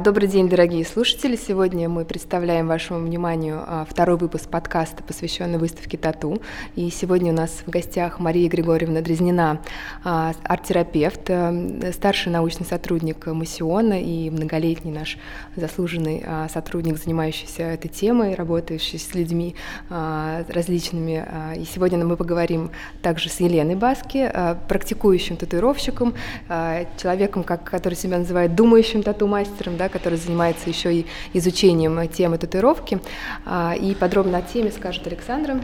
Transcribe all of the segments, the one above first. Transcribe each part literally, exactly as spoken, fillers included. Добрый день, дорогие слушатели! Сегодня мы представляем вашему вниманию второй выпуск подкаста, посвященный выставке «Тату». И сегодня у нас в гостях Мария Григорьевна Дрезнина, арт-терапевт, старший научный сотрудник Мусейона и многолетний наш заслуженный сотрудник, занимающийся этой темой, работающий с людьми различными. И сегодня мы поговорим также с Еленой Баски, практикующим татуировщиком, человеком, который себя называет думающим тату-мастером, да, который занимается еще и изучением темы татуировки. И подробно о теме скажет Александра.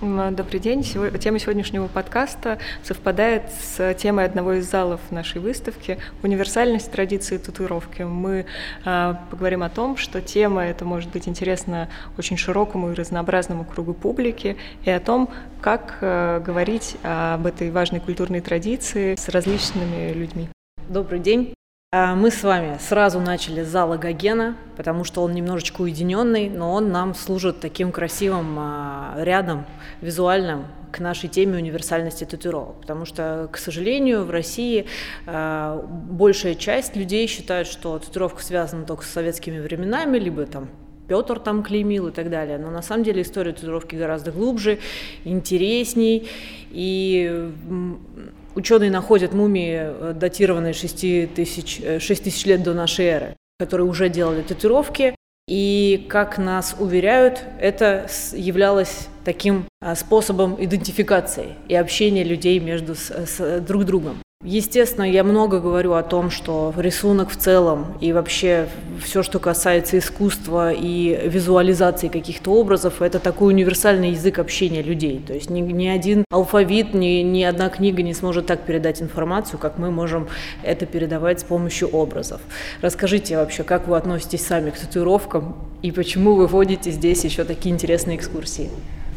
Добрый день. Тема сегодняшнего подкаста совпадает с темой одного из залов нашей выставки «Универсальность традиции татуировки». Мы поговорим о том, что тема эта может быть интересна очень широкому и разнообразному кругу публики, и о том, как говорить об этой важной культурной традиции с различными людьми. Добрый день. Мы с вами сразу начали с зала Гогена, потому что он немножечко уединенный, но он нам служит таким красивым рядом визуальным к нашей теме универсальности татуировок. Потому что, к сожалению, в России большая часть людей считают, что татуировка связана только с советскими временами, либо там Петр там клеймил и так далее. Но на самом деле история татуировки гораздо глубже, интересней, и ученые находят мумии, датированные шесть тысяч лет до нашей эры, которые уже делали татуировки. И, как нас уверяют, это являлось таким способом идентификации и общения людей между с, с, друг другом. Естественно, я много говорю о том, что рисунок в целом и вообще все, что касается искусства и визуализации каких-то образов, это такой универсальный язык общения людей. То есть ни, ни один алфавит, ни, ни одна книга не сможет так передать информацию, как мы можем это передавать с помощью образов. Расскажите вообще, как вы относитесь сами к татуировкам и почему вы водите здесь еще такие интересные экскурсии?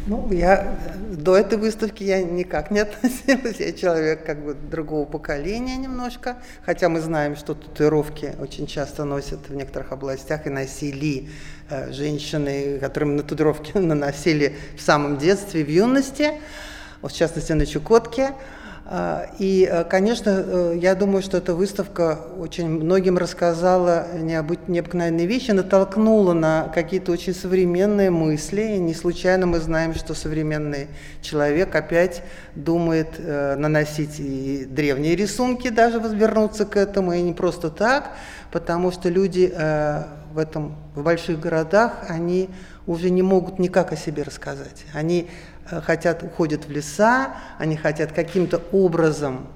Ну, я до этой выставки я никак не относилась, я человек как бы другого поколения немножко, хотя мы знаем, что татуировки очень часто носят в некоторых областях и носили э, женщины, которым татуировки наносили в самом детстве, в юности, в частности на Чукотке. И, конечно, я думаю, что эта выставка очень многим рассказала необыкновенные вещи, натолкнула на какие-то очень современные мысли. И не случайно мы знаем, что современный человек опять думает наносить и древние рисунки, даже вернуться к этому, и не просто так, потому что люди в, этом, в больших городах, они уже не могут никак о себе рассказать. Они хотят, уходят в леса, они хотят каким-то образом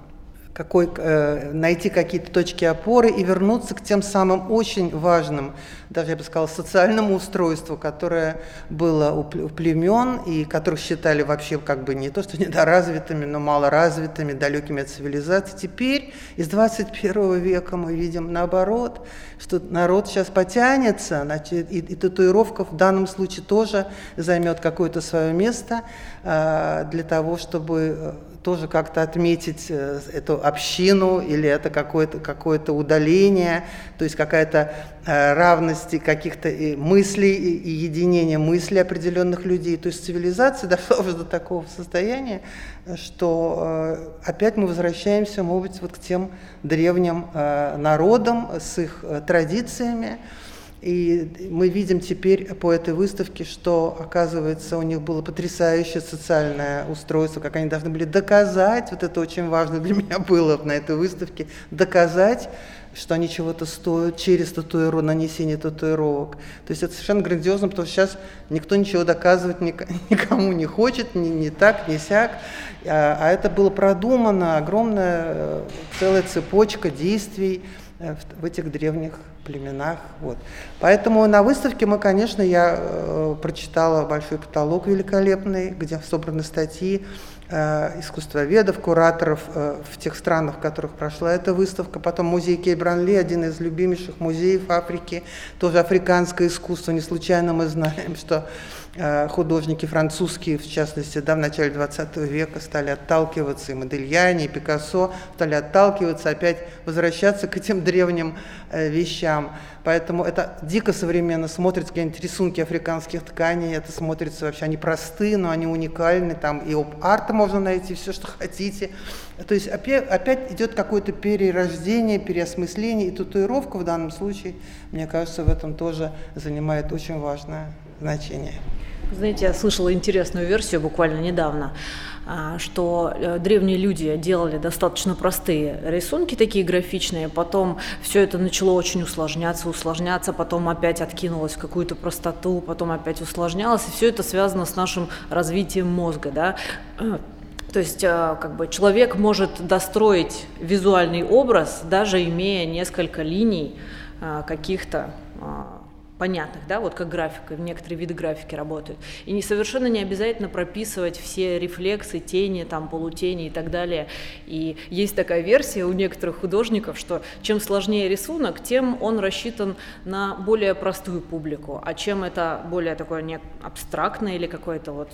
какой, э, найти какие-то точки опоры и вернуться к тем самым очень важным, даже, я бы сказала, социальному устройству, которое было у племен и которых считали вообще как бы не то что недоразвитыми, но малоразвитыми, далекими от цивилизации. Теперь из двадцать первого века мы видим наоборот, что народ сейчас потянется, значит, и, и татуировка в данном случае тоже займет какое-то свое место э, для того, чтобы тоже как-то отметить эту общину, или это какое-то, какое-то удаление, то есть какая-то э, равность каких-то и мыслей, и, и единение мыслей определенных людей. То есть цивилизация дошла уже до такого состояния, что э, опять мы возвращаемся, может быть, вот к тем древним э, народам с их э, традициями. И мы видим теперь по этой выставке, что, оказывается, у них было потрясающее социальное устройство, как они должны были доказать, вот это очень важно для меня было на этой выставке, доказать, что они чего-то стоят через татуировку, нанесение татуировок. То есть это совершенно грандиозно, потому что сейчас никто ничего доказывать никому не хочет, ни, ни так, ни сяк. А, а это было продумано, огромная целая цепочка действий в этих древних племенах. Вот. Поэтому на выставке мы, конечно, я э, прочитала большой потолок великолепный, где собраны статьи э, искусствоведов, кураторов э, в тех странах, в которых прошла эта выставка. Потом музей Кейбранли, один из любимейших музеев Африки, тоже африканское искусство. Не случайно мы знаем, что художники французские, в частности, да, в начале двадцатого века стали отталкиваться, и Модильяни, и Пикассо стали отталкиваться, опять возвращаться к этим древним вещам. Поэтому это дико современно смотрится, какие-нибудь рисунки африканских тканей, это смотрится вообще, они простые, но они уникальны, там и об-арт можно найти, все, что хотите. То есть опять, опять идет какое-то перерождение, переосмысление, и татуировка в данном случае, мне кажется, в этом тоже занимает очень важное значение. Знаете, я слышала интересную версию буквально недавно, что древние люди делали достаточно простые рисунки, такие графичные, потом все это начало очень усложняться, усложняться, потом опять откинулось в какую-то простоту, потом опять усложнялось, и все это связано с нашим развитием мозга, да. То есть, как бы, человек может достроить визуальный образ, даже имея несколько линий каких-то понятных, да, вот как графика, некоторые виды графики работают. И не, совершенно не обязательно прописывать все рефлексы, тени, там, полутени и так далее. И есть такая версия у некоторых художников, что чем сложнее рисунок, тем он рассчитан на более простую публику, а чем это более такое не абстрактное или какое-то вот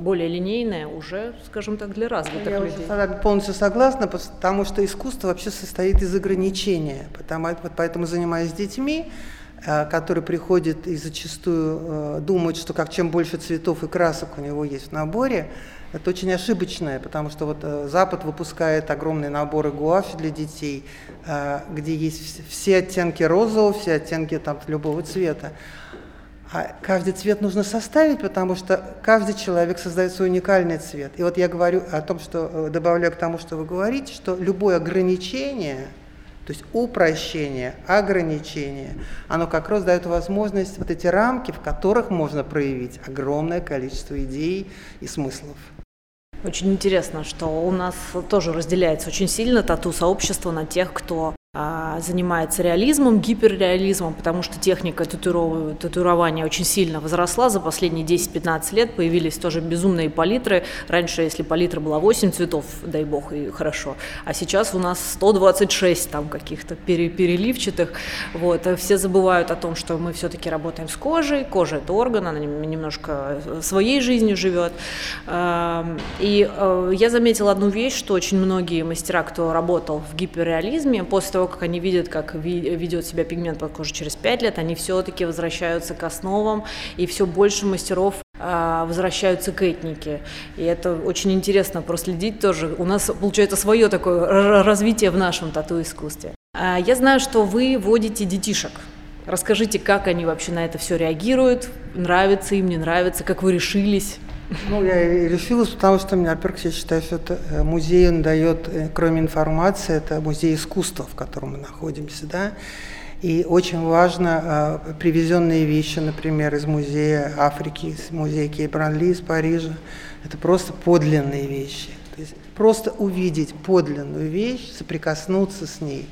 более линейное, уже, скажем так, для развитых Я людей. Я полностью согласна, потому что искусство вообще состоит из ограничения, потому, поэтому занимаясь детьми, которые приходят и зачастую э, думают, что как чем больше цветов и красок у него есть в наборе, это очень ошибочное, потому что вот э, Запад выпускает огромные наборы гуаши для детей, э, где есть все оттенки розового, все оттенки там любого цвета. А каждый цвет нужно составить, потому что каждый человек создает свой уникальный цвет. И вот я говорю о том, что добавляю к тому, что вы говорите, что любое ограничение, то есть упрощение, ограничение, оно как раз дает возможность вот эти рамки, в которых можно проявить огромное количество идей и смыслов. Очень интересно, что у нас тоже разделяется очень сильно тату-сообщество на тех, кто а, занимается реализмом, гиперреализмом, потому что техника тату- татуирования очень сильно возросла. За последние десять-пятнадцать лет появились тоже безумные палитры. Раньше, если палитра была восемь цветов, дай бог, и хорошо. А сейчас у нас сто двадцать шесть там каких-то пере- переливчатых. Вот. Все забывают о том, что мы все-таки работаем с кожей. Кожа – это орган, она немножко своей жизнью живет. И э, я заметила одну вещь, что очень многие мастера, кто работал в гиперреализме, после того, как они видят, как ви- ведет себя пигмент под кожей через пять лет, они все-таки возвращаются к основам, и все больше мастеров э, возвращаются к этнике. И это очень интересно проследить тоже. У нас получается свое такое р- развитие в нашем тату-искусстве. Э, я знаю, что вы водите детишек. Расскажите, как они вообще на это все реагируют, нравится им, не нравится, как вы решились? Ну, я и решилась, потому что, во-первых, я считаю, что это музей, он дает, кроме информации, это музей искусства, в котором мы находимся, да, и очень важно э, привезенные вещи, например, из музея Африки, из музея Кейбранли, из Парижа, это просто подлинные вещи, то есть просто увидеть подлинную вещь, соприкоснуться с ней.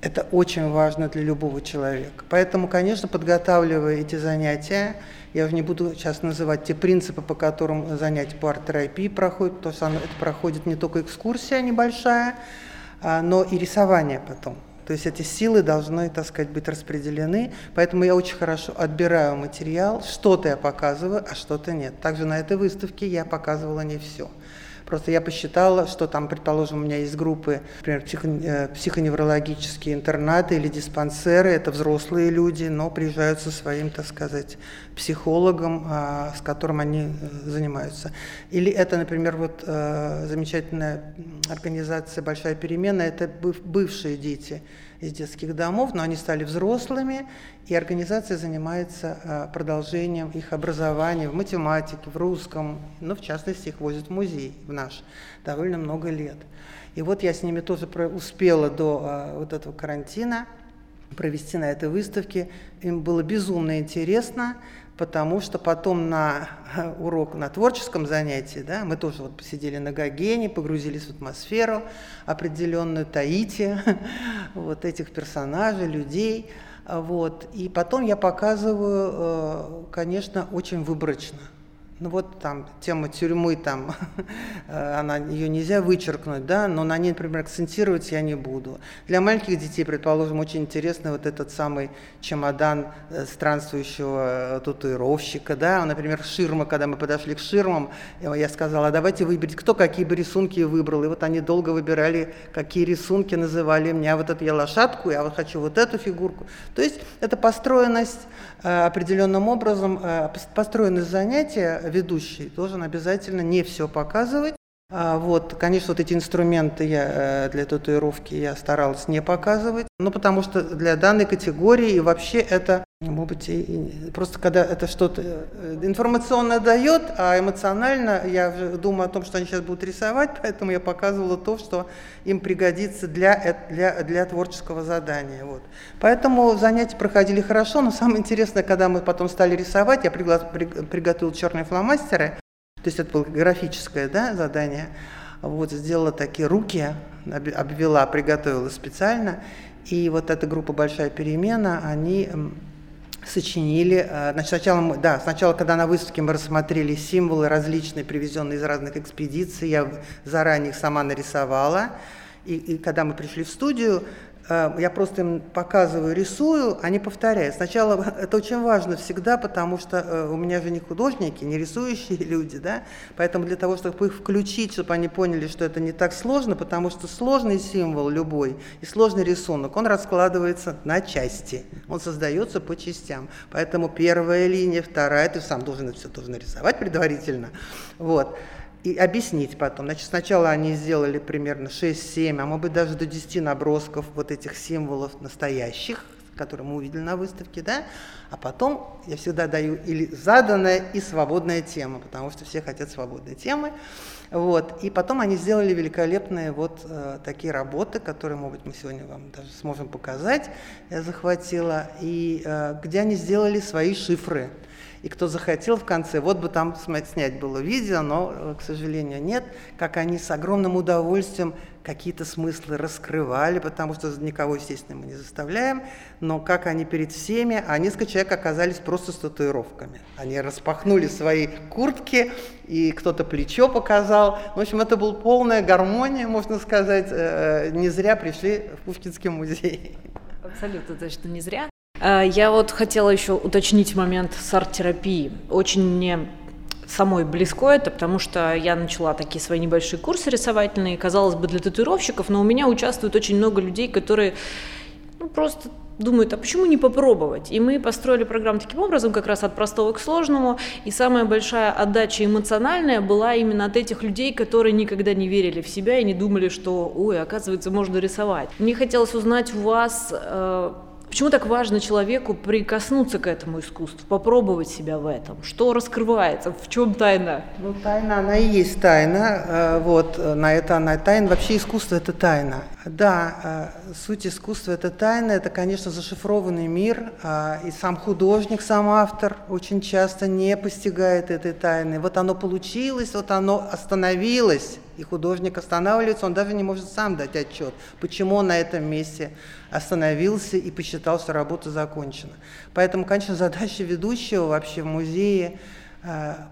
Это очень важно для любого человека. Поэтому, конечно, подготавливая эти занятия, я уже не буду сейчас называть те принципы, по которым занятия по арт-терапии проходят, потому что это проходит не только экскурсия небольшая, но и рисование потом. То есть эти силы должны, так сказать, быть распределены. Поэтому я очень хорошо отбираю материал, что-то я показываю, а что-то нет. Также на этой выставке я показывала не все. Просто я посчитала, что там, предположим, у меня есть группы, например, психо- психоневрологические интернаты или диспансеры, это взрослые люди, но приезжают со своим, так сказать, психологом, с которым они занимаются. Или это, например, вот замечательная организация «Большая перемена», это бывшие дети из детских домов, но они стали взрослыми, и организация занимается продолжением их образования в математике, в русском, но в частности их возят в музей, в наш, довольно много лет. И вот я с ними тоже успела до вот этого карантина провести на этой выставке. Им было безумно интересно, потому что потом на урок, на творческом занятии, да, мы тоже вот посидели на Гогене, погрузились в атмосферу определенную, Таити, вот этих персонажей, людей. Вот. И потом я показываю, конечно, очень выборочно. Ну вот там тема тюрьмы, там, она, ее нельзя вычеркнуть, да, но на ней, например, акцентировать я не буду. Для маленьких детей, предположим, очень интересный вот этот самый чемодан странствующего татуировщика, да, например, ширма, когда мы подошли к ширмам, я сказала, а давайте выберите, кто какие бы рисунки выбрал, и вот они долго выбирали, какие рисунки называли мне, а вот это я лошадку, я вот хочу вот эту фигурку. То есть это построенность определенным образом, построенность занятия, ведущий должен обязательно не все показывать. Вот, конечно, вот эти инструменты я для татуировки я старалась не показывать, ну, потому что для данной категории и вообще это, может быть, и, и, просто когда это что-то информационно дает, а эмоционально я думаю о том, что они сейчас будут рисовать, поэтому я показывала то, что им пригодится для, для, для творческого задания. Вот. Поэтому занятия проходили хорошо, но самое интересное, когда мы потом стали рисовать, я пригла... приготовила черные фломастеры. То есть это было графическое, да, задание. Вот сделала такие руки, обвела, приготовила специально. И вот эта группа «Большая перемена», они сочинили. Значит, сначала, мы, да, сначала, когда на выставке мы рассмотрели символы различные, привезенные из разных экспедиций, я заранее их сама нарисовала. И, и когда мы пришли в студию, я просто им показываю, рисую, а не повторяю. Сначала это очень важно всегда, потому что у меня же не художники, не рисующие люди, да? Поэтому для того, чтобы их включить, чтобы они поняли, что это не так сложно, потому что сложный символ любой и сложный рисунок, он раскладывается на части, он создается по частям. Поэтому первая линия, вторая, ты сам должен все должен рисовать предварительно. Вот. И объяснить потом. Значит, сначала они сделали примерно шесть-семь, а может быть даже до десяти набросков вот этих символов настоящих, которые мы увидели на выставке, да? А потом я всегда даю или заданная, и свободная тема, потому что все хотят свободные темы. Вот. И потом они сделали великолепные вот э, такие работы, которые, может быть, мы сегодня вам даже сможем показать, я захватила, и э, где они сделали свои шифры. И кто захотел в конце, вот бы там снять было видео, но, к сожалению, нет, как они с огромным удовольствием какие-то смыслы раскрывали, потому что никого, естественно, мы не заставляем, но как они перед всеми, а несколько человек оказались просто с татуировками. Они распахнули свои куртки, и кто-то плечо показал. В общем, это была полная гармония, можно сказать, не зря пришли в Пушкинский музей. Абсолютно точно не зря. Я вот хотела еще уточнить момент с арт-терапией. Очень мне самой близко это, потому что я начала такие свои небольшие курсы рисовательные, казалось бы, для татуировщиков, но у меня участвует очень много людей, которые ну, просто думают, а почему не попробовать? И мы построили программу таким образом, как раз от простого к сложному, и самая большая отдача эмоциональная была именно от этих людей, которые никогда не верили в себя и не думали, что, ой, оказывается, можно рисовать. Мне хотелось узнать у вас... Почему так важно человеку прикоснуться к этому искусству, попробовать себя в этом? Что раскрывается? В чем тайна? Ну, тайна, она и есть тайна. Вот, на это она тайна. Вообще искусство – это тайна. Да, суть искусства – это тайна. Это, конечно, зашифрованный мир. И сам художник, сам автор очень часто не постигает этой тайны. Вот оно получилось, вот оно остановилось. И художник останавливается, он даже не может сам дать отчет, почему он на этом месте остановился и посчитал, что работа закончена. Поэтому, конечно, задача ведущего вообще в музее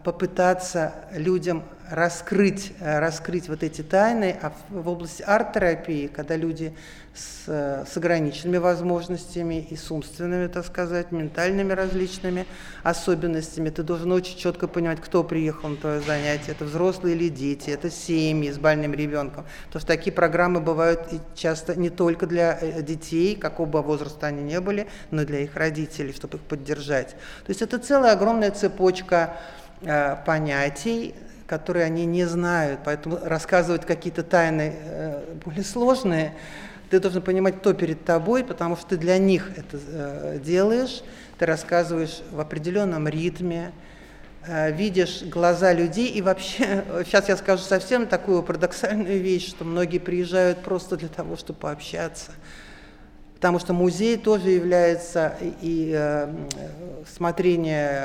попытаться людям раскрыть, раскрыть вот эти тайны. А в области арт-терапии, когда люди с, с ограниченными возможностями и с умственными, так сказать, ментальными различными особенностями, ты должен очень четко понимать, кто приехал на твое занятие, это взрослые или дети, это семьи с больным ребенком. Потому что такие программы бывают и часто не только для детей, какого бы возраста они ни были, но и для их родителей, чтобы их поддержать. То есть это целая огромная цепочка э, понятий, которые они не знают, поэтому рассказывать какие-то тайны э, более сложные, ты должен понимать, кто перед тобой, потому что ты для них это э, делаешь, ты рассказываешь в определенном ритме, э, видишь глаза людей, и вообще, сейчас я скажу совсем такую парадоксальную вещь, что многие приезжают просто для того, чтобы пообщаться. Потому что музей тоже является и, и э, смотрение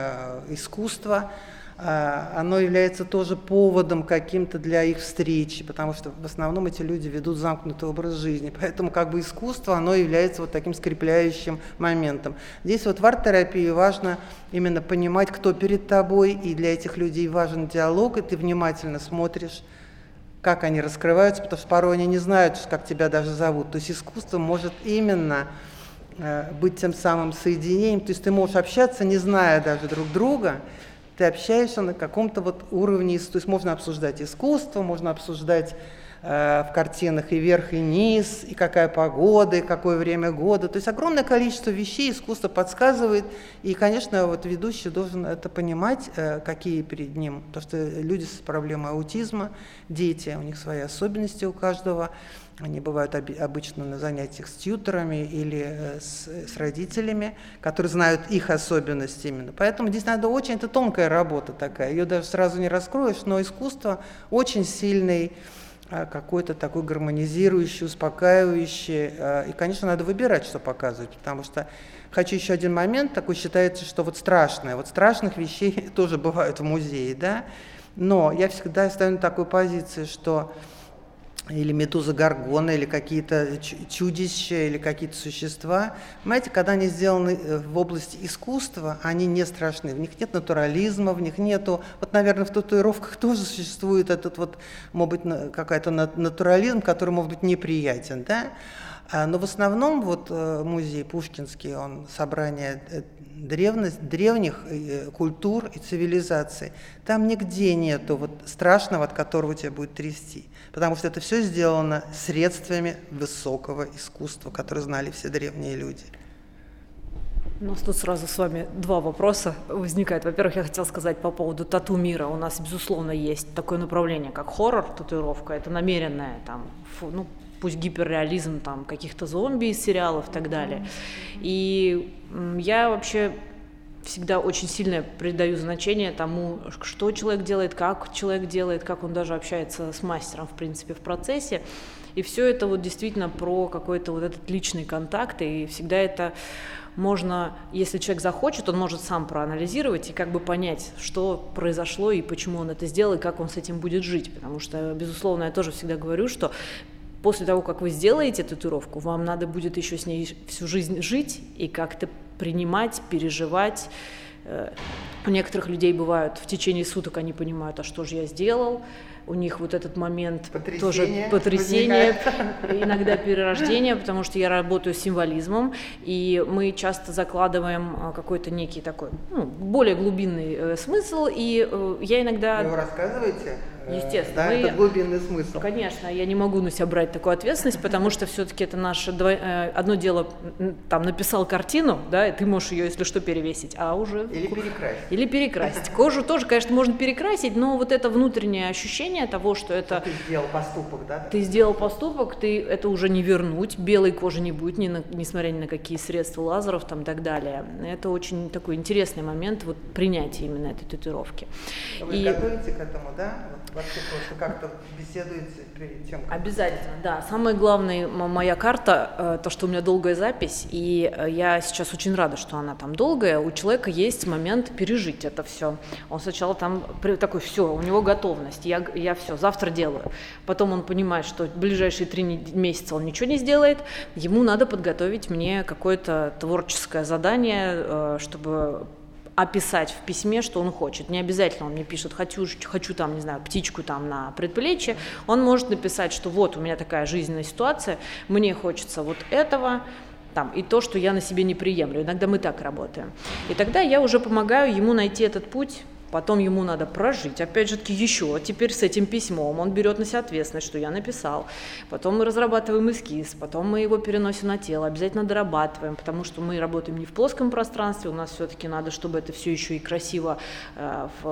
искусства, оно является тоже поводом каким-то для их встречи, потому что в основном эти люди ведут замкнутый образ жизни, поэтому как бы искусство, оно является вот таким скрепляющим моментом. Здесь вот в арт-терапии важно именно понимать, кто перед тобой, и для этих людей важен диалог, и ты внимательно смотришь, как они раскрываются, потому что порой они не знают, как тебя даже зовут. То есть искусство может именно быть тем самым соединением, то есть ты можешь общаться, не зная даже друг друга, ты общаешься на каком-то вот уровне, то есть можно обсуждать искусство, можно обсуждать э, в картинах и верх, и низ, и какая погода, и какое время года. То есть огромное количество вещей искусство подсказывает, и, конечно, вот ведущий должен это понимать, э, какие перед ним, потому что люди с проблемой аутизма, дети, у них свои особенности у каждого, они бывают оби- обычно на занятиях с тьюторами или с, с родителями, которые знают их особенности именно. Поэтому здесь надо очень, это тонкая работа такая, ее даже сразу не раскроешь, но искусство очень сильный, какой-то такой гармонизирующий, успокаивающий. И, конечно, надо выбирать, что показывать, потому что хочу еще один момент, такой считается, что вот страшное, вот страшных вещей тоже бывают в музее, да, но я всегда стою на такой позиции, что или медуза горгона, или какие-то чудища, или какие-то существа. Понимаете, когда они сделаны в области искусства, они не страшны. В них нет натурализма, в них нету... Вот, наверное, в татуировках тоже существует этот вот, может быть, какой-то натурализм, который, может быть, неприятен, да? Но в основном вот музей Пушкинский, он собрание древность, древних культур и цивилизаций. Там нигде нету вот страшного, от которого тебя будет трясти, потому что это все сделано средствами высокого искусства, которые знали все древние люди. У нас тут сразу с вами два вопроса возникает. Во-первых, я хотела сказать по поводу тату-мира. У нас, безусловно, есть такое направление, как хоррор, татуировка. Это намеренная там, ну, пусть гиперреализм там, каких-то зомби из сериалов и так далее. И я вообще всегда очень сильно придаю значение тому, что человек делает, как человек делает, как он даже общается с мастером, в принципе, в процессе. И все это вот действительно про какой-то вот этот личный контакт, и всегда это можно, если человек захочет, он может сам проанализировать и как бы понять, что произошло и почему он это сделал, и как он с этим будет жить. Потому что, безусловно, я тоже всегда говорю, что после того, как вы сделаете татуировку, вам надо будет еще с ней всю жизнь жить и как-то принимать, переживать. У некоторых людей бывают в течение суток они понимают, а что же я сделал. У них вот этот момент потрясение, тоже потрясение, возникает. Иногда перерождение, потому что я работаю с символизмом, и мы часто закладываем какой-то некий такой, ну, более глубинный смысл, и я иногда... Вы его рассказываете? Естественно. Да, мы... это глубинный смысл. Конечно, я не могу на себя брать такую ответственность, потому что все-таки это наше... Одно дело, там, написал картину, да, и ты можешь ее, если что, перевесить, а уже... Или перекрасить. Или перекрасить. Кожу тоже, конечно, можно перекрасить, но вот это внутреннее ощущение того, что это... Ты сделал поступок, да? Ты сделал поступок, ты это уже не вернуть, белой кожи не будет, ни на, несмотря ни на какие средства лазеров там и так далее. Это очень такой интересный момент вот, принятия именно этой татуировки. Вы и... готовите к этому, да? Вот, вообще просто как-то беседуете перед тем, как... Обязательно, да. Самое главное, моя карта, то, что у меня долгая запись, и я сейчас очень рада, что она там долгая. У человека есть момент пережить это все. Он сначала там такой, все, у него готовность. Я Я все, завтра делаю. Потом он понимает, что в ближайшие три месяца он ничего не сделает. Ему надо подготовить мне какое-то творческое задание, чтобы описать в письме, что он хочет. Не обязательно он мне пишет, хочу, хочу там, не знаю, птичку там на предплечье. Он может написать, что вот у меня такая жизненная ситуация, мне хочется вот этого. Там, и то, что я на себе не приемлю. Иногда мы так работаем. И тогда я уже помогаю ему найти этот путь. Потом ему надо прожить, опять же таки еще, теперь с этим письмом, он берет на себя ответственность, что я написал, потом мы разрабатываем эскиз, потом мы его переносим на тело, обязательно дорабатываем, потому что мы работаем не в плоском пространстве, у нас все-таки надо, чтобы это все еще и красиво э, в,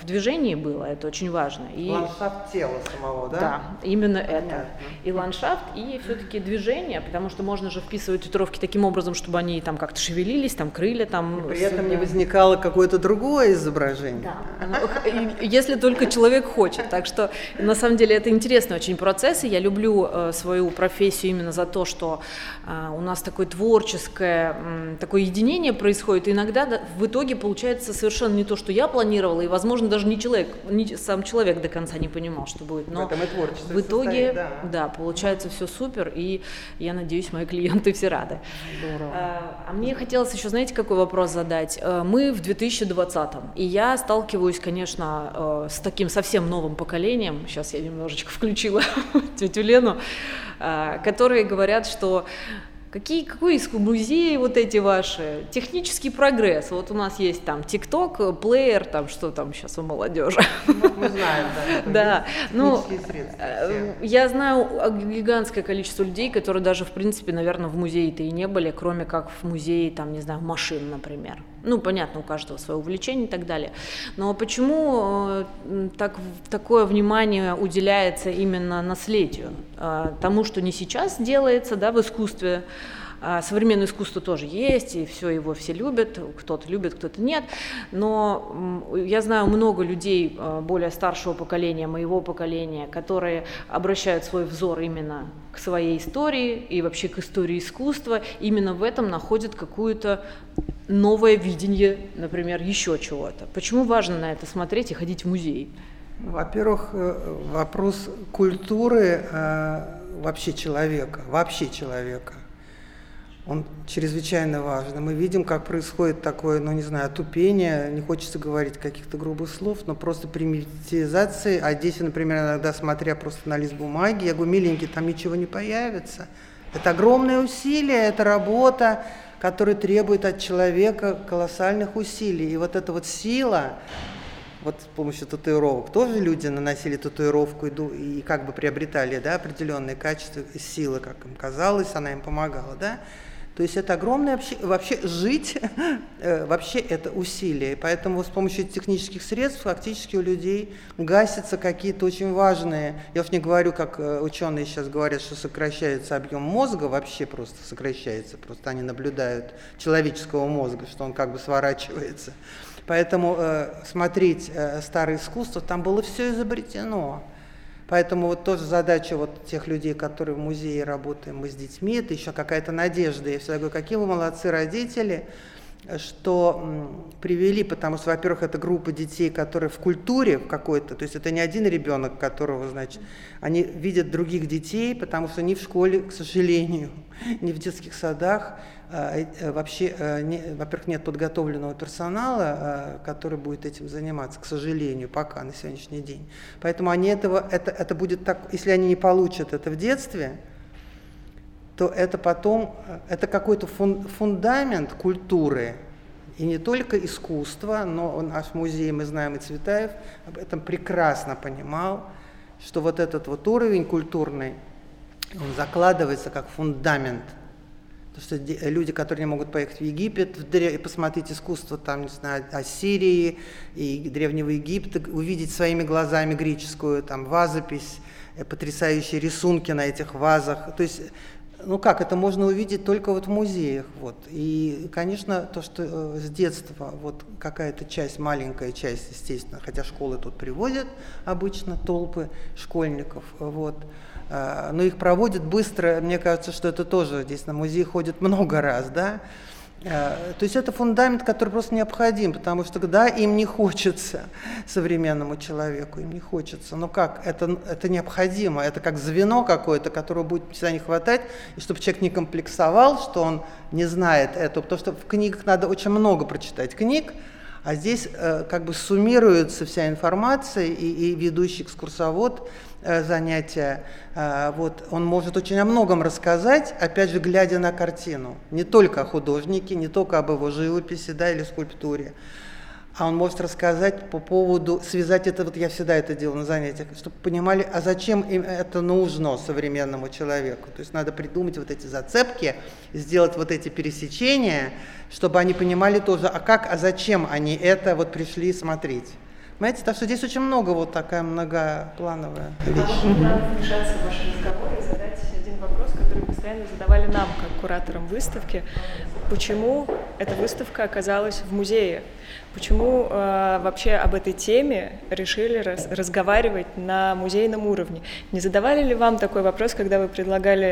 в движении было, это очень важно. И... Ландшафт тела самого, да? Да, именно понятно. Это, и ландшафт, и все-таки движение, потому что можно же вписывать татуировки таким образом, чтобы они там как-то шевелились, там крылья, там... И при этом не возникало какое-то другое изображение. отношений. Да. Если только человек хочет. Так что, на самом деле, это интересный очень процесс. И я люблю свою профессию именно за то, что у нас такое творческое, такое единение происходит. И иногда в итоге получается совершенно не то, что я планировала, и, возможно, даже не человек, не, сам человек до конца не понимал, что будет. Но в этом и творчество. В итоге, да. да, получается все супер, и я надеюсь, мои клиенты все рады. Здорово. А, а мне хотелось еще, знаете, какой вопрос задать? Мы в две тысячи двадцатом, и я сталкиваюсь, конечно, с таким совсем новым поколением, сейчас я немножечко включила тетю Лену, которые говорят, что Какие, какой из музеев вот эти ваши? Технический прогресс. Вот у нас есть там ТикТок, плеер, там что там сейчас у молодежи. Ну, мы знаем, да. Да. Ну, я знаю гигантское количество людей, которые даже, в принципе, наверное, в музее-то и не были, кроме как в музее, там, не знаю, машин, например. Ну, понятно, у каждого свое увлечение и так далее. Но почему так, такое внимание уделяется именно наследию? Тому, что не сейчас делается, да, в искусстве. Современное искусство тоже есть, и все его все любят, кто-то любит, кто-то нет. Но я знаю много людей более старшего поколения, моего поколения, которые обращают свой взор именно к своей истории и вообще к истории искусства. Именно в этом находят какую-то новое видение, например, еще чего-то. Почему важно на это смотреть и ходить в музей? Во-первых, вопрос культуры вообще человека, вообще человека. Он чрезвычайно важен. Мы видим, как происходит такое, ну, не знаю, отупение, не хочется говорить каких-то грубых слов, но просто примитивизации. А здесь, например, иногда, смотря просто на лист бумаги, я говорю, миленький, там ничего не появится. Это огромное усилие, это работа, которая требует от человека колоссальных усилий. И вот эта вот сила, вот с помощью татуировок, тоже люди наносили татуировку и, и как бы приобретали, да, определенные качества, силы, как им казалось, она им помогала, да. То есть это огромное вообще, вообще жить, вообще это усилие. И поэтому с помощью технических средств фактически у людей гасятся какие-то очень важные, я уж не говорю, как ученые сейчас говорят, что сокращается объем мозга, вообще просто сокращается, просто они наблюдают человеческого мозга, что он как бы сворачивается. Поэтому э, смотреть э, старое искусство, там было все изобретено. Поэтому вот тоже задача вот тех людей, которые в музее работаем, мы с детьми, это еще какая-то надежда. Я всегда говорю, какие вы молодцы родители, что привели, потому что, во-первых, это группа детей, которые в культуре какой-то, то есть это не один ребенок, которого, значит, они видят других детей, потому что ни в школе, к сожалению, ни в детских садах вообще, не, во-первых, нет подготовленного персонала, который будет этим заниматься, к сожалению, пока, на сегодняшний день. Поэтому они этого, это, это будет так, если они не получат это в детстве, то это потом, это какой-то фун, фундамент культуры, и не только искусства, но наш музей, мы знаем, и Цветаев об этом прекрасно понимал, что вот этот вот уровень культурный, он закладывается как фундамент. Потому что люди, которые не могут поехать в Египет и посмотреть искусство там, не знаю, Ассирии и Древнего Египта, увидеть своими глазами греческую там вазопись, потрясающие рисунки на этих вазах. То есть, ну как, это можно увидеть только вот в музеях. Вот. И, конечно, то, что с детства вот какая-то часть, маленькая часть, естественно, хотя школы тут привозят обычно толпы школьников, вот. Но их проводят быстро, мне кажется, что это тоже здесь на музей ходит много раз, да. То есть это фундамент, который просто необходим, потому что, да, им не хочется, современному человеку им не хочется, но как, это, это необходимо, это как звено какое-то, которого будет всегда не хватать, и чтобы человек не комплексовал, что он не знает этого, потому что в книгах надо очень много прочитать книг, а здесь э, как бы суммируется вся информация, и, и ведущий экскурсовод э, занятия, э, вот, он может очень о многом рассказать, опять же, глядя на картину. Не только о художнике, не только об его живописи, да, или скульптуре, а он может рассказать по поводу, связать это, вот я всегда это делаю на занятиях, чтобы понимали, а зачем им это нужно современному человеку. То есть надо придумать вот эти зацепки, сделать вот эти пересечения, чтобы они понимали тоже, а как, а зачем они это вот пришли смотреть. Понимаете, так что здесь очень много вот такая многоплановая вещь. А вот надо вмешаться в ваш разговор и задать один вопрос, который постоянно задавали нам, как кураторам выставки. Почему эта выставка оказалась в музее. Почему э, вообще об этой теме решили раз, разговаривать на музейном уровне? Не задавали ли вам такой вопрос, когда вы предлагали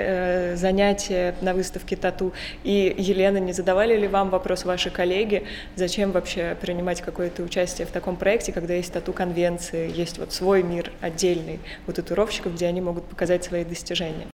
э, занятия на выставке тату? И, Елена, не задавали ли вам вопрос ваши коллеги, зачем вообще принимать какое-то участие в таком проекте, когда есть тату-конвенции, есть вот свой мир отдельный у татуировщиков, где они могут показать свои достижения?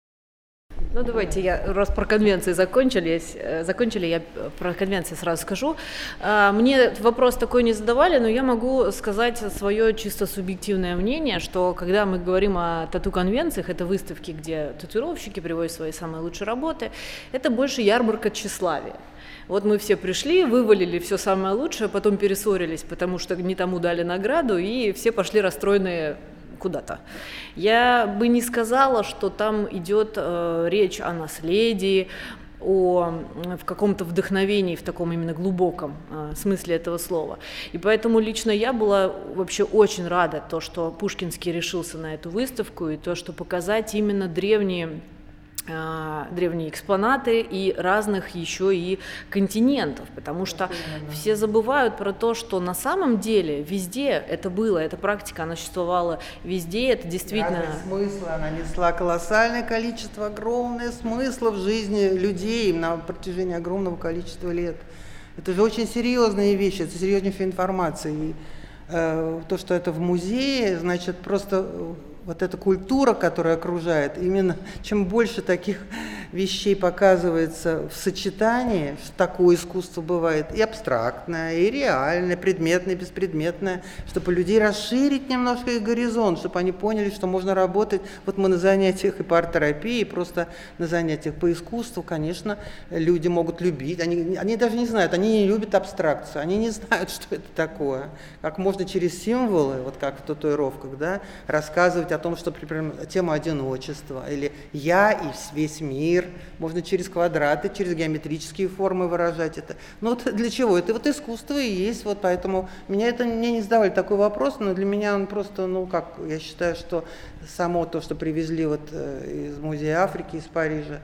Ну, давайте я, раз про конвенции закончились, закончили, я про конвенции сразу скажу. Мне вопрос такой не задавали, но я могу сказать свое чисто субъективное мнение, что когда мы говорим о тату-конвенциях, это выставки, где татуировщики привозят свои самые лучшие работы, это больше ярмарка тщеславия. Вот мы все пришли, вывалили все самое лучшее, потом перессорились, потому что не тому дали награду, и все пошли расстроенные куда-то. Я бы не сказала, что там идет э, речь о наследии, о в каком-то вдохновении, в таком именно глубоком э, смысле этого слова. И поэтому лично я была вообще очень рада, то, что Пушкинский решился на эту выставку, и то, что показать именно древние древние экспонаты и разных еще и континентов, потому что все забывают про то, что на самом деле везде это было, эта практика, она существовала везде, это действительно... Смысл, она несла колоссальное количество, огромное смысла в жизни людей на протяжении огромного количества лет. Это же очень серьезные вещи, это серьезнейшая информация. И э, то, что это в музее, значит, просто... Вот эта культура, которая окружает, именно чем больше таких вещей показывается в сочетании, что такое искусство бывает и абстрактное, и реальное, предметное, беспредметное, чтобы людей расширить немножко их горизонт, чтобы они поняли, что можно работать. Вот мы на занятиях и по арт-терапии, и просто на занятиях по искусству, конечно, люди могут любить. Они, они даже не знают, они не любят абстракцию, они не знают, что это такое. Как можно через символы, вот как в татуировках, да, рассказывать о том, что, например, тема одиночества, или «я» и «весь мир», можно через квадраты, через геометрические формы выражать это. Ну вот для чего? Это вот искусство и есть, вот поэтому меня это, мне не задавали такой вопрос, но для меня он просто, ну как, я считаю, что само то, что привезли вот из Музея Африки, из Парижа,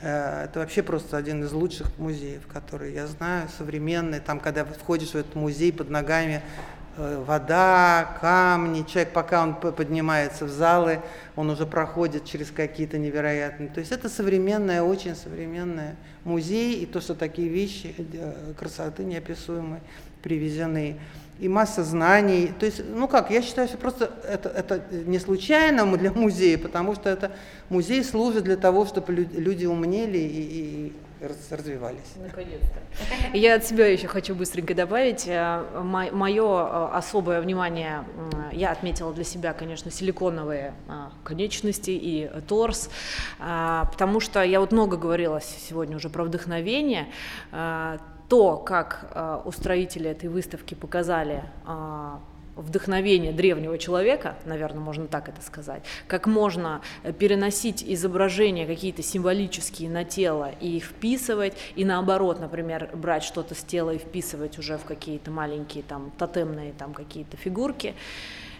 это вообще просто один из лучших музеев, которые я знаю, современные, там, когда входишь в этот музей, под ногами вода, камни, человек, пока он поднимается в залы, он уже проходит через какие-то невероятные. То есть это современное, очень современное музей, и то, что такие вещи красоты неописуемые привезены, и масса знаний. То есть, ну как, я считаю, что просто это, это не случайно для музея, потому что это музей служит для того, чтобы люди умнели и... и развивались. Наконец-то. Я от себя еще хочу быстренько добавить. Мое особое внимание, я отметила для себя, конечно, силиконовые конечности и торс, потому что я вот много говорила сегодня уже про вдохновение. То, как устроители этой выставки показали вдохновение древнего человека, наверное, можно так это сказать, как можно переносить изображения какие-то символические на тело и их вписывать, и наоборот, например, брать что-то с тела и вписывать уже в какие-то маленькие там тотемные там какие-то фигурки.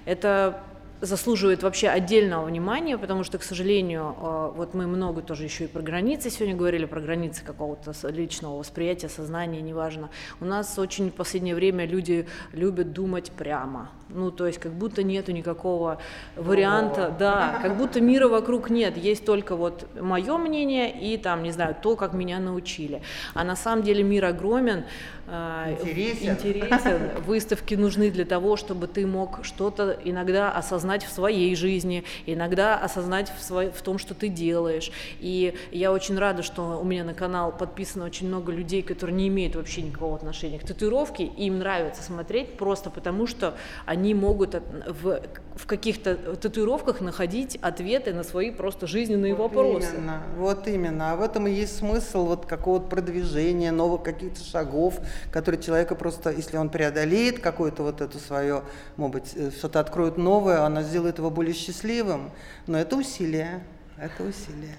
Это заслуживает вообще отдельного внимания, потому что, к сожалению, вот мы много тоже еще и про границы сегодня говорили, про границы какого-то личного восприятия, сознания, неважно. У нас очень в последнее время люди любят думать прямо. Ну, то есть, как будто нету никакого варианта, О. да, как будто мира вокруг нет, есть только вот мое мнение и там, не знаю, то, как меня научили. А на самом деле мир огромен, интересен, интересен. Выставки нужны для того, чтобы ты мог что-то иногда осознать в своей жизни, иногда осознать в, сво... в том, что ты делаешь. И я очень рада, что у меня на канал подписано очень много людей, которые не имеют вообще никакого отношения к татуировке, и им нравится смотреть просто потому, что они могут в, в каких-то татуировках находить ответы на свои просто жизненные вот вопросы. Именно, вот именно. А в этом и есть смысл вот какого-то продвижения, новых каких-то шагов, которые человека просто, если он преодолеет какое-то вот это свое, может быть, что-то откроет новое, оно сделает его более счастливым. Но это усилие, это усилие.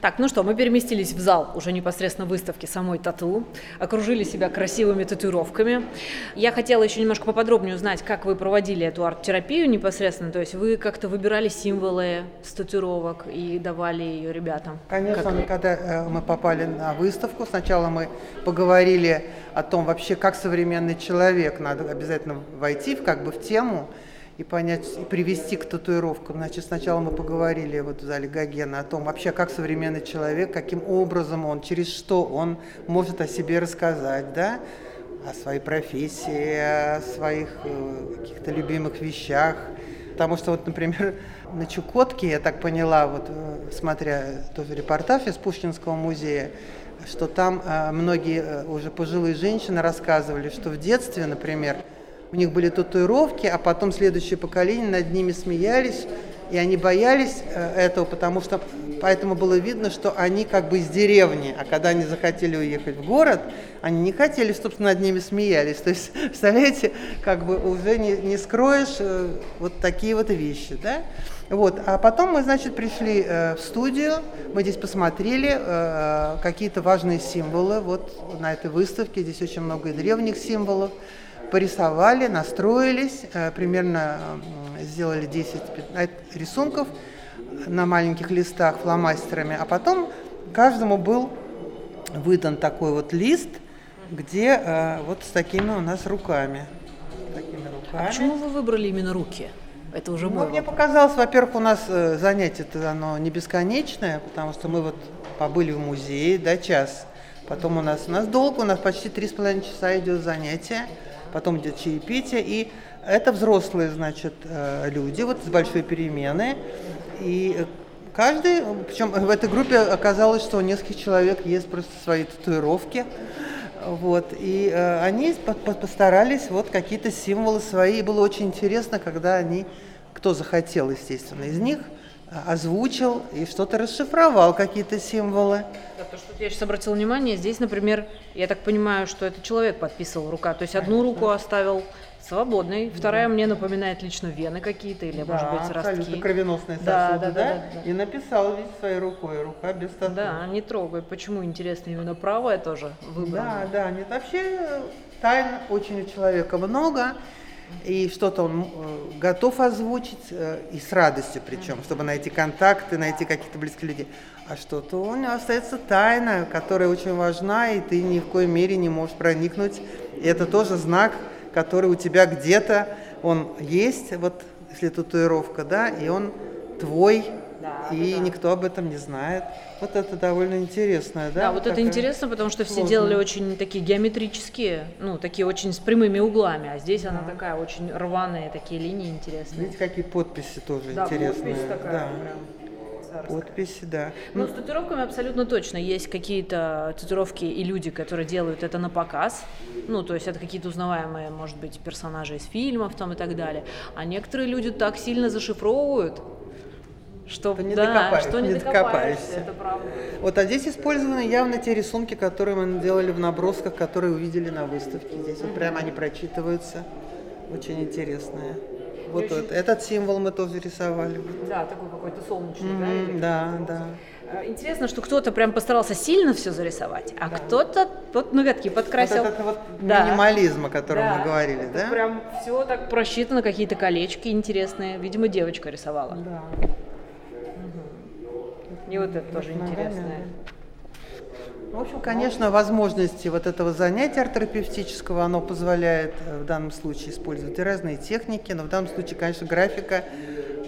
Так, ну что, мы переместились в зал уже непосредственно выставки самой тату, окружили себя красивыми татуировками. Я хотела еще немножко поподробнее узнать, как вы проводили эту арт-терапию непосредственно, то есть вы как-то выбирали символы с татуировок и давали ее ребятам? Конечно, как... когда мы попали на выставку, сначала мы поговорили о том вообще, как современный человек, надо обязательно войти в, как бы в тему, и понять, и привести к татуировкам. Значит, сначала мы поговорили вот в зале Гогена о том, вообще, как современный человек, каким образом он, через что он может о себе рассказать, да, о своей профессии, о своих каких-то любимых вещах. Потому что, вот, например, на Чукотке, я так поняла, вот, смотря тот репортаж из Пушкинского музея, что там многие уже пожилые женщины рассказывали, что в детстве, например, у них были татуировки, а потом следующее поколение над ними смеялись, и они боялись этого, потому что поэтому было видно, что они как бы из деревни, а когда они захотели уехать в город, они не хотели, собственно, над ними смеялись. То есть, представляете, как бы уже не, не скроешь вот такие вот вещи, да? Вот. А потом мы, значит, пришли э, в студию, мы здесь посмотрели э, какие-то важные символы, вот на этой выставке здесь очень много и древних символов. Порисовали, настроились, примерно сделали десять-пятнадцать рисунков на маленьких листах фломастерами, а потом каждому был выдан такой вот лист, где вот с такими у нас руками. Такими руками. А почему вы выбрали именно руки? Это уже ну, мне показалось, во-первых, у нас занятие-то оно не бесконечное, потому что мы вот побыли в музее, да, час, потом у нас, у нас долго, у нас почти три с половиной часа идет занятие. Потом идет чаепитие, и это взрослые, значит, люди, вот с большой перемены, и каждый, причем в этой группе оказалось, что у нескольких человек есть просто свои татуировки, вот, и они постарались вот какие-то символы свои, и было очень интересно, когда они, кто захотел, естественно, из них, озвучил и что-то расшифровал, какие-то символы. Да, то, что я сейчас обратила внимание, здесь, например, я так понимаю, что этот человек подписывал рука, то есть одну руку оставил свободной, вторая да. мне напоминает лично вены какие-то или, да, может быть, ростки. Абсолютно кровеносные да, сосуды, да, да, да? Да, да? И написал ведь своей рукой, рука без тату. Да, не трогай. Почему, интересно, именно правая тоже выбрана? Да, да, нет, вообще тайн очень у человека много. И что-то он готов озвучить, и с радостью причем, чтобы найти контакты, найти каких-то близких людей. А что-то у него остается тайна, которая очень важна, и ты ни в коей мере не можешь проникнуть. И это тоже знак, который у тебя где-то, он есть, вот если татуировка, да, и он твой. Да, и да. Никто об этом не знает. Вот это довольно интересно, да? Да, вот, вот это интересно, потому что сложно. Все делали очень такие геометрические, ну, такие очень с прямыми углами, а здесь да. она такая очень рваные, такие линии интересные. Видите, какие подписи тоже да, интересные. Подпись такая, да, прям. Подписи, да. Ну, ну, с татуировками абсолютно точно. Есть какие-то татуировки и люди, которые делают это на показ, ну, то есть это какие-то узнаваемые, может быть, персонажи из фильмов там и так далее. А некоторые люди так сильно зашифровывают, Что, что не, да, докопаешься, что не докопаешься. докопаешься. Это правда. Вот, а здесь использованы явно те рисунки, которые мы делали в набросках, которые увидели на выставке. Здесь вот прямо они прочитываются, очень интересные. Вот, очень... вот этот символ мы тоже рисовали. Да, такой какой-то солнечный, mm-hmm, да? Да, да. Интересно, что кто-то прям постарался сильно все зарисовать, а да. кто-то вот ноготки подкрасил. Вот этот вот да. минимализм, о котором да. мы говорили, это да? Прям все так просчитано, какие-то колечки интересные. Видимо, девочка рисовала. Да. И вот это вот тоже интересное. В общем, конечно, возможности вот этого занятия арт-терапевтического, оно позволяет в данном случае использовать и разные техники, но в данном случае, конечно, графика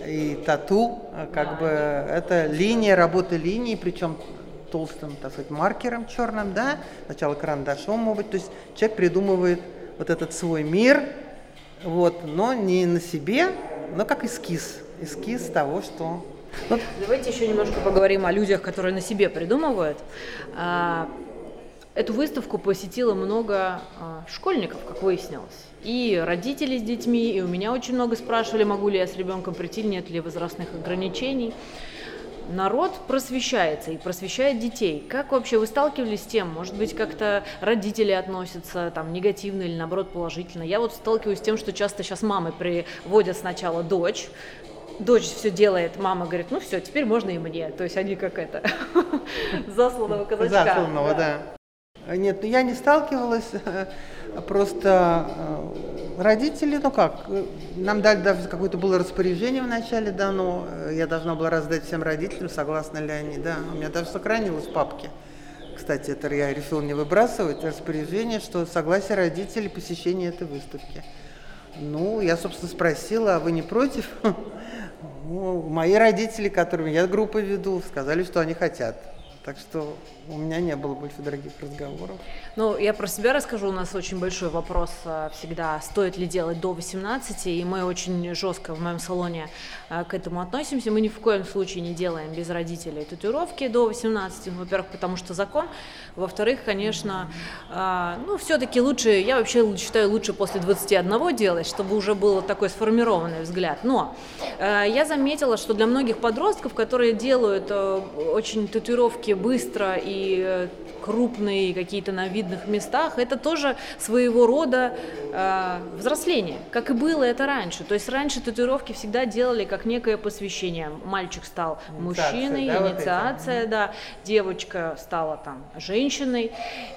и тату, как бы это линия, работа линии, причем толстым, так сказать, маркером черным, да, сначала карандашом, может быть, то есть человек придумывает вот этот свой мир, вот, но не на себе, но как эскиз, эскиз того, что... Вот. Давайте еще немножко поговорим о людях, которые на себе придумывают. Эту выставку посетило много школьников, как выяснилось. И родители с детьми, и у меня очень много спрашивали, могу ли я с ребенком прийти, нет ли возрастных ограничений. Народ просвещается и просвещает детей. Как вообще вы сталкивались с тем? Может быть, как-то родители относятся там негативно или наоборот положительно? Я вот сталкиваюсь с тем, что часто сейчас мамы приводят сначала дочь, дочь все делает, мама говорит, ну все, теперь можно и мне. То есть они как это, засланного казачка. Засланного, да. да. Нет, я не сталкивалась, просто родители, ну как, нам дали даже какое-то было распоряжение вначале дано, я должна была раздать всем родителям, согласны ли они, да. У меня даже сохранилось в папке. Кстати, это я решила не выбрасывать, распоряжение, что согласие родителей посещения этой выставки. Ну, я, собственно, спросила, а вы не против? Ну, мои родители, которыми я группу веду, сказали, что они хотят. Так что у меня не было больше дорогих разговоров. Ну, я про себя расскажу. У нас очень большой вопрос всегда, стоит ли делать до восемнадцати, и мы очень жестко в моем салоне к этому относимся. Мы ни в коем случае не делаем без родителей татуировки до восемнадцати, ну, во-первых, потому что закон, во-вторых, конечно, ну, все-таки лучше, я вообще считаю, лучше после двадцати одного делать, чтобы уже был такой сформированный взгляд. Но я заметила, что для многих подростков, которые делают очень татуировки быстро и крупные какие-то на видных местах, это тоже своего рода э, взросление, как и было это раньше. То есть раньше татуировки всегда делали как некое посвящение. Мальчик стал мужчиной, инициация, да, инициация, вот да, девочка стала там женщиной.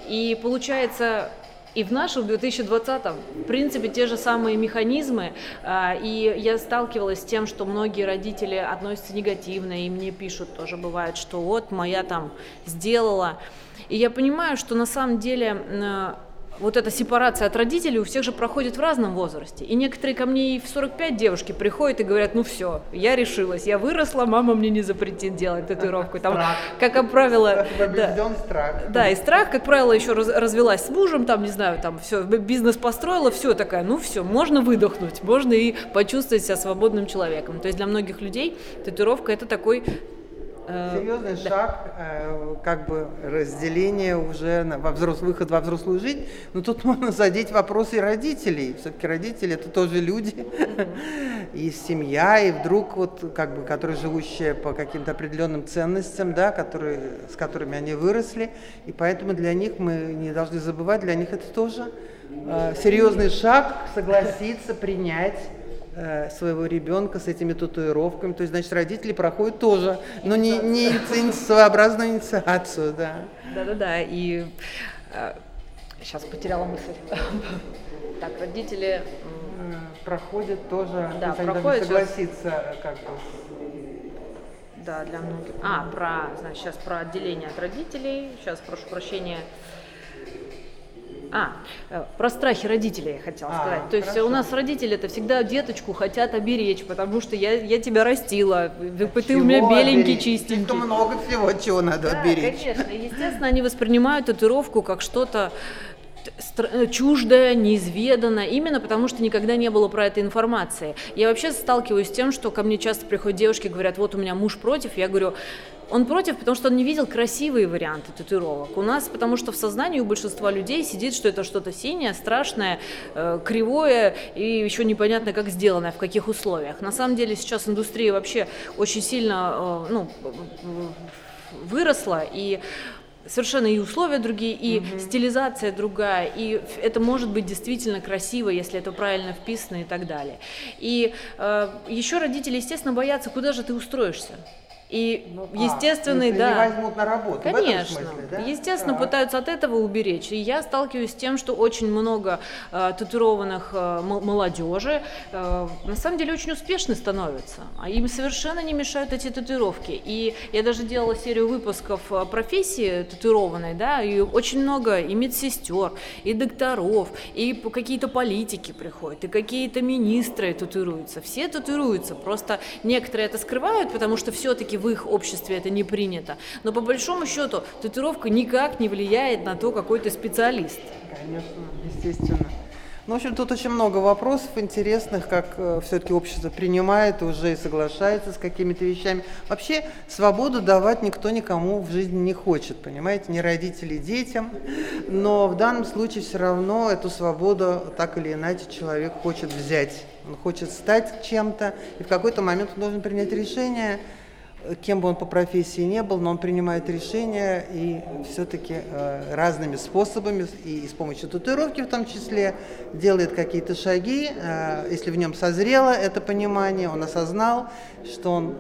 И получается, и в нашем две тысячи двадцатом, в принципе, те же самые механизмы, и я сталкивалась с тем, что многие родители относятся негативно, и мне пишут тоже бывает, что вот моя там сделала. И я понимаю, что на самом деле вот эта сепарация от родителей у всех же проходит в разном возрасте. И некоторые ко мне и в сорок пять девушки приходят и говорят, ну все, я решилась, я выросла, мама мне не запретит делать татуировку. Там, страх. Как правило... Побежден страх. Да, да, и страх, как правило, еще раз, развелась с мужем, там, не знаю, там, все, бизнес построила, все, такая, ну все, можно выдохнуть, можно и почувствовать себя свободным человеком. То есть для многих людей татуировка – это такой... Серьезный да. шаг, как бы разделение уже, на, во взрос, выход во взрослую жизнь, но тут можно задеть вопросы родителей, все-таки родители это тоже люди, mm-hmm. и семья, и вдруг вот, как бы, которые живущие по каким-то определенным ценностям, да, которые, с которыми они выросли, и поэтому для них мы не должны забывать, для них это тоже э, серьезный шаг, согласиться, принять своего ребенка с этими татуировками, то есть, значит, родители проходят тоже, но не, не своеобразную инициацию, да. Да-да-да, и э, сейчас потеряла мысль. Так, родители... Проходят тоже, да, то есть, проходят, они должны согласиться как бы. Да, для многих. А, про, значит, сейчас про отделение от родителей, сейчас прошу прощения. А, про страхи родителей я хотела а, сказать. То есть хорошо. У нас родители это всегда деточку хотят оберечь, потому что я, я тебя растила, а ты у меня беленький, оберечь? Чистенький. Слишком много всего, чего надо да, оберечь. Конечно. Естественно, они воспринимают татуировку как что-то чуждое, неизведанное, именно потому что никогда не было про это информации. Я вообще сталкиваюсь с тем, что ко мне часто приходят девушки, говорят, вот у меня муж против, я говорю... Он против, потому что он не видел красивые варианты татуировок. У нас, потому что в сознании у большинства людей сидит, что это что-то синее, страшное, э, кривое и еще непонятно, как сделанное, в каких условиях. На самом деле сейчас индустрия вообще очень сильно э, ну, выросла, и совершенно и условия другие, и mm-hmm. стилизация другая, и это может быть действительно красиво, если это правильно вписано и так далее. И э, еще родители, естественно, боятся, куда же ты устроишься. И ну, естественный, а, да. Не возьмут на работу. Конечно. В этом смысле, да? Естественно, так. Пытаются от этого уберечь. И я сталкиваюсь с тем, что очень много э, татуированных э, молодежи э, на самом деле очень успешны становятся. Им совершенно не мешают эти татуировки. И я даже делала серию выпусков профессии татуированной, да, и очень много и медсестер, и докторов, и какие-то политики приходят, и какие-то министры татуируются. Все татуируются. Просто некоторые это скрывают, потому что все-таки в их обществе это не принято. Но по большому счету татуировка никак не влияет на то, какой ты специалист. Конечно, естественно. Ну, в общем, тут очень много вопросов интересных, как э, все-таки общество принимает уже и соглашается с какими-то вещами. Вообще, свободу давать никто никому в жизни не хочет, понимаете, ни родители, детям. Но в данном случае все равно эту свободу так или иначе человек хочет взять. Он хочет стать чем-то, и в какой-то момент он должен принять решение, кем бы он по профессии ни был, но он принимает решения и все-таки э, разными способами, и, и с помощью татуировки в том числе, делает какие-то шаги. Э, если в нем созрело это понимание, он осознал, что он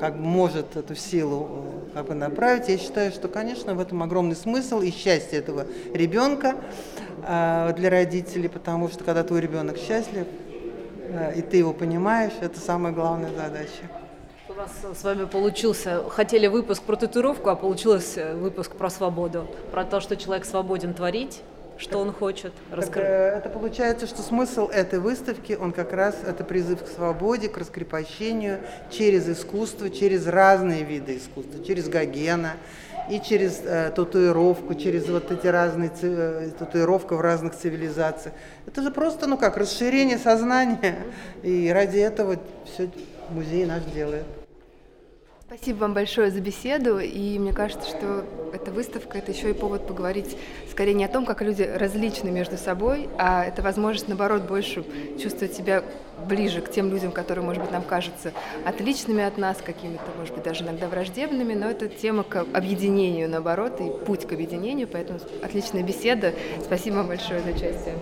как бы может эту силу как бы направить. Я считаю, что, конечно, в этом огромный смысл и счастье этого ребенка э, для родителей, потому что когда твой ребенок счастлив, э, и ты его понимаешь, это самая главная задача. У нас с вами получился, хотели выпуск про татуировку, а получилось выпуск про свободу, про то, что человек свободен творить, что он хочет раскрыть. Это получается, что смысл этой выставки, он как раз, это призыв к свободе, к раскрепощению через искусство, через разные виды искусства, через Гогена и через э, татуировку, через вот эти разные э, татуировки в разных цивилизациях. Это же просто, ну как, расширение сознания, и ради этого все музей наш делает. Спасибо вам большое за беседу, и мне кажется, что эта выставка – это еще и повод поговорить скорее не о том, как люди различны между собой, а это возможность, наоборот, больше чувствовать себя ближе к тем людям, которые, может быть, нам кажутся отличными от нас, какими-то, может быть, даже иногда враждебными, но это тема к объединению, наоборот, и путь к объединению, поэтому отличная беседа. Спасибо вам большое за участие.